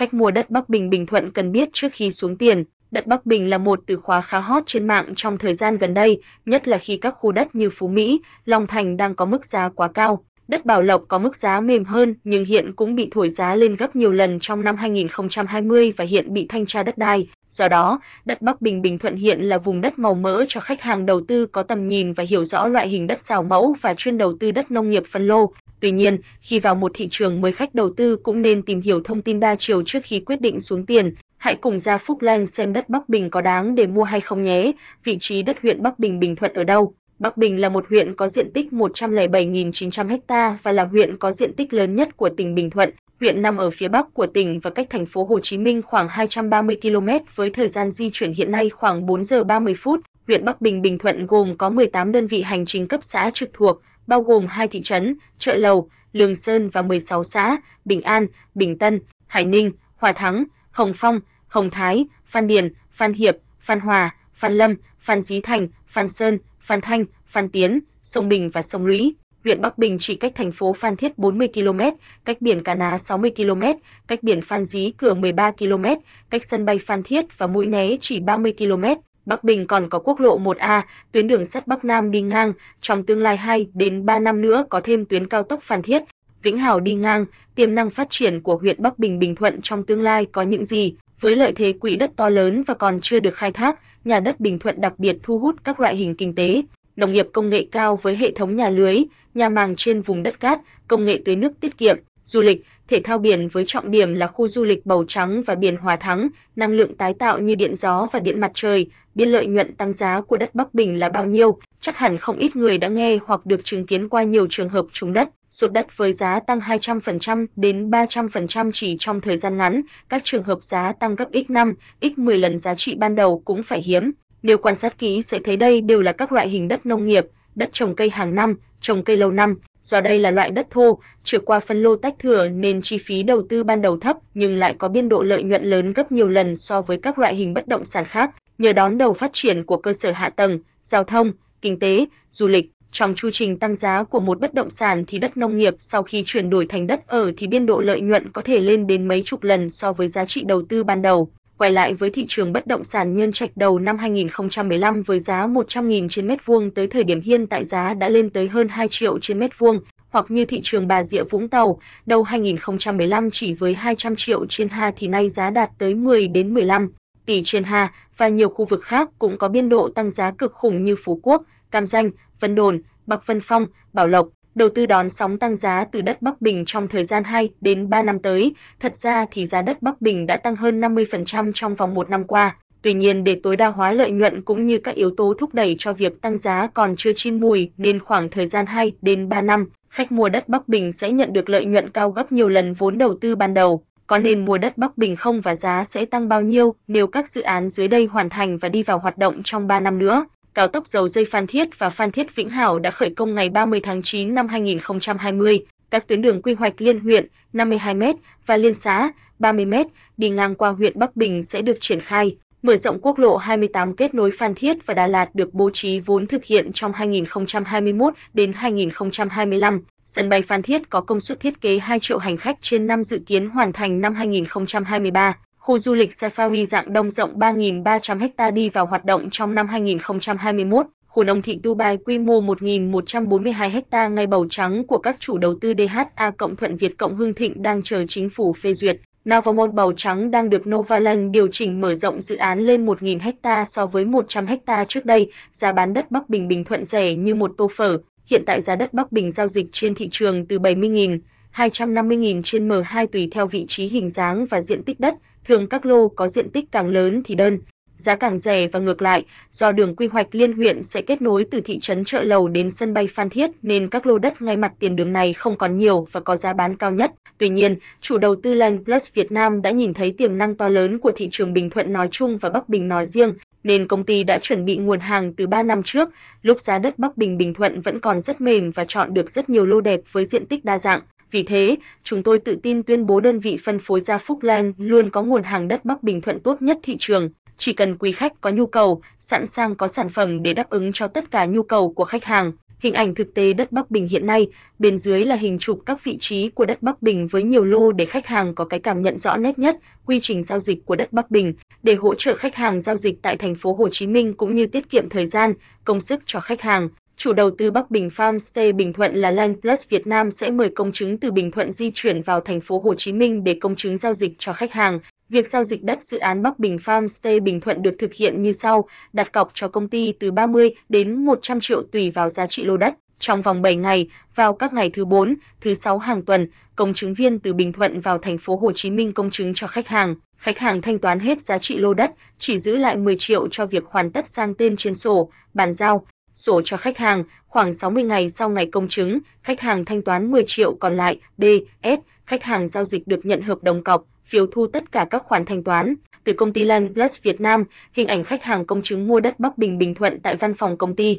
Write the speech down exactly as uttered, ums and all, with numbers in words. Khách mua đất Bắc Bình Bình Thuận cần biết trước khi xuống tiền. Đất Bắc Bình là một từ khóa khá hot trên mạng trong thời gian gần đây, nhất là khi các khu đất như Phú Mỹ, Long Thành đang có mức giá quá cao. Đất Bảo Lộc có mức giá mềm hơn nhưng hiện cũng bị thổi giá lên gấp nhiều lần trong năm hai nghìn không trăm hai mươi và hiện bị thanh tra đất đai. Do đó, đất Bắc Bình Bình Thuận hiện là vùng đất màu mỡ cho khách hàng đầu tư có tầm nhìn và hiểu rõ loại hình đất xào mẫu và chuyên đầu tư đất nông nghiệp phân lô. Tuy nhiên, khi vào một thị trường mới, khách đầu tư cũng nên tìm hiểu thông tin đa chiều trước khi quyết định xuống tiền. Hãy cùng Gia Phúc Land xem đất Bắc Bình có đáng để mua hay không nhé. Vị trí đất huyện Bắc Bình Bình Thuận ở đâu? Bắc Bình là một huyện có diện tích một trăm lẻ bảy nghìn chín trăm ha và là huyện có diện tích lớn nhất của tỉnh Bình Thuận. Huyện nằm ở phía bắc của tỉnh và cách thành phố Hồ Chí Minh khoảng hai trăm ba mươi ki lô mét với thời gian di chuyển hiện nay khoảng bốn giờ ba mươi phút. Huyện Bắc Bình Bình Thuận gồm có mười tám đơn vị hành chính cấp xã trực thuộc, bao gồm hai thị trấn, Chợ Lầu, Lương Sơn và mười sáu xã, Bình An, Bình Tân, Hải Ninh, Hòa Thắng, Hồng Phong, Hồng Thái, Phan Điền, Phan Hiệp, Phan Hòa, Phan Lâm, Phan Dí Thành, Phan Sơn, Phan Thanh, Phan Tiến, sông Bình và sông Lũy. Huyện Bắc Bình chỉ cách thành phố Phan Thiết bốn mươi ki lô mét, cách biển Cà Ná sáu mươi ki lô mét, cách biển Phan Dí Cửa mười ba ki lô mét, cách sân bay Phan Thiết và Mũi Né chỉ ba mươi ki lô mét. Bắc Bình còn có quốc lộ một A, tuyến đường sắt Bắc Nam đi ngang, trong tương lai hai đến ba năm nữa có thêm tuyến cao tốc Phan Thiết, Vĩnh Hảo đi ngang. Tiềm năng phát triển của huyện Bắc Bình Bình Thuận trong tương lai có những gì? Với lợi thế quỹ đất to lớn và còn chưa được khai thác, nhà đất Bình Thuận đặc biệt thu hút các loại hình kinh tế, nông nghiệp công nghệ cao với hệ thống nhà lưới, nhà màng trên vùng đất cát, công nghệ tưới nước tiết kiệm, du lịch, thể thao biển với trọng điểm là khu du lịch Bầu Trắng và biển Hòa Thắng, năng lượng tái tạo như điện gió và điện mặt trời. Biên lợi nhuận tăng giá của đất Bắc Bình là bao nhiêu? Chắc hẳn không ít người đã nghe hoặc được chứng kiến qua nhiều trường hợp trúng đất, sốt đất với giá tăng hai trăm phần trăm đến ba trăm phần trăm chỉ trong thời gian ngắn, các trường hợp giá tăng gấp gấp năm, gấp mười lần giá trị ban đầu cũng phải hiếm. Nếu quan sát kỹ sẽ thấy đây đều là các loại hình đất nông nghiệp, đất trồng cây hàng năm, trồng cây lâu năm. Do đây là loại đất thô, trừ qua phân lô tách thửa nên chi phí đầu tư ban đầu thấp nhưng lại có biên độ lợi nhuận lớn gấp nhiều lần so với các loại hình bất động sản khác. Nhờ đón đầu phát triển của cơ sở hạ tầng, giao thông, kinh tế, du lịch, trong chu trình tăng giá của một bất động sản thì đất nông nghiệp sau khi chuyển đổi thành đất ở thì biên độ lợi nhuận có thể lên đến mấy chục lần so với giá trị đầu tư ban đầu. Quay lại với thị trường bất động sản Nhân Trạch đầu năm hai nghìn không trăm mười lăm với giá một trăm nghìn trên mét vuông, tới thời điểm hiện tại giá đã lên tới hơn hai triệu trên mét vuông, hoặc như thị trường Bà Rịa Vũng Tàu đầu hai nghìn không trăm mười lăm chỉ với hai trăm triệu trên ha thì nay giá đạt tới mười đến mười lăm tỷ trên ha, và nhiều khu vực khác cũng có biên độ tăng giá cực khủng như Phú Quốc, Cam Ranh, Vân Đồn, Bắc Vân Phong, Bảo Lộc. Đầu tư đón sóng tăng giá từ đất Bắc Bình trong thời gian hai đến ba năm tới. Thật ra thì giá đất Bắc Bình đã tăng hơn năm mươi phần trăm trong vòng một năm qua. Tuy nhiên, để tối đa hóa lợi nhuận cũng như các yếu tố thúc đẩy cho việc tăng giá còn chưa chín mùi nên khoảng thời gian hai đến ba năm, khách mua đất Bắc Bình sẽ nhận được lợi nhuận cao gấp nhiều lần vốn đầu tư ban đầu. Có nên mua đất Bắc Bình không và giá sẽ tăng bao nhiêu nếu các dự án dưới đây hoàn thành và đi vào hoạt động trong ba năm nữa? Cao tốc Dầu Dây Phan Thiết và Phan Thiết Vĩnh Hảo đã khởi công ngày ba mươi tháng chín năm hai nghìn không trăm hai mươi. Các tuyến đường quy hoạch liên huyện năm mươi hai mét và liên xã ba mươi mét đi ngang qua huyện Bắc Bình sẽ được triển khai. Mở rộng quốc lộ hai mươi tám kết nối Phan Thiết và Đà Lạt được bố trí vốn thực hiện trong hai nghìn không trăm hai mươi mốt đến hai nghìn không trăm hai mươi lăm. Sân bay Phan Thiết có công suất thiết kế hai triệu hành khách trên năm dự kiến hoàn thành năm hai nghìn không trăm hai mươi ba. Khu du lịch Safari dạng đông rộng ba nghìn ba trăm ha đi vào hoạt động trong năm hai nghìn không trăm hai mươi mốt. Khu nông thị Dubai quy mô một nghìn một trăm bốn mươi hai ha ngay Bầu Trắng của các chủ đầu tư đê hát a Cộng Thuận Việt Cộng Hương Thịnh đang chờ chính phủ phê duyệt. Novamont Bầu Trắng đang được Novaland điều chỉnh mở rộng dự án lên một nghìn ha so với một trăm ha trước đây. Giá bán đất Bắc Bình Bình Thuận rẻ như một tô phở. Hiện tại giá đất Bắc Bình giao dịch trên thị trường từ bảy mươi nghìn đến hai trăm năm mươi nghìn trên mét vuông tùy theo vị trí hình dáng và diện tích đất. Thường các lô có diện tích càng lớn thì đơn giá càng rẻ và ngược lại, do đường quy hoạch liên huyện sẽ kết nối từ thị trấn Chợ Lầu đến sân bay Phan Thiết nên các lô đất ngay mặt tiền đường này không còn nhiều và có giá bán cao nhất. Tuy nhiên, chủ đầu tư Land Plus Việt Nam đã nhìn thấy tiềm năng to lớn của thị trường Bình Thuận nói chung và Bắc Bình nói riêng, nên công ty đã chuẩn bị nguồn hàng từ ba năm trước, lúc giá đất Bắc Bình Bình Thuận vẫn còn rất mềm và chọn được rất nhiều lô đẹp với diện tích đa dạng. Vì thế, chúng tôi tự tin tuyên bố đơn vị phân phối Gia Phúc Land luôn có nguồn hàng đất Bắc Bình Thuận tốt nhất thị trường. Chỉ cần quý khách có nhu cầu, sẵn sàng có sản phẩm để đáp ứng cho tất cả nhu cầu của khách hàng. Hình ảnh thực tế đất Bắc Bình hiện nay, bên dưới là hình chụp các vị trí của đất Bắc Bình với nhiều lô để khách hàng có cái cảm nhận rõ nét nhất quy trình giao dịch của đất Bắc Bình để hỗ trợ khách hàng giao dịch tại thành phố Hồ Chí Minh cũng như tiết kiệm thời gian, công sức cho khách hàng. Chủ đầu tư Bắc Bình Farmstay Bình Thuận là Land Plus Việt Nam sẽ mời công chứng từ Bình Thuận di chuyển vào thành phố Hồ Chí Minh để công chứng giao dịch cho khách hàng. Việc giao dịch đất dự án Bắc Bình Farmstay Bình Thuận được thực hiện như sau: đặt cọc cho công ty từ ba mươi đến một trăm triệu tùy vào giá trị lô đất. Trong vòng bảy ngày, vào các ngày thứ bốn, thứ sáu hàng tuần, công chứng viên từ Bình Thuận vào thành phố Hồ Chí Minh công chứng cho khách hàng. Khách hàng thanh toán hết giá trị lô đất, chỉ giữ lại mười triệu cho việc hoàn tất sang tên trên sổ, bàn giao sổ cho khách hàng. Khoảng sáu mươi ngày sau ngày công chứng, khách hàng thanh toán mười triệu còn lại. D S Khách hàng giao dịch được nhận hợp đồng cọc, phiếu thu tất cả các khoản thanh toán. Từ công ty Land Plus Việt Nam, hình ảnh khách hàng công chứng mua đất Bắc Bình Bình Thuận tại văn phòng công ty.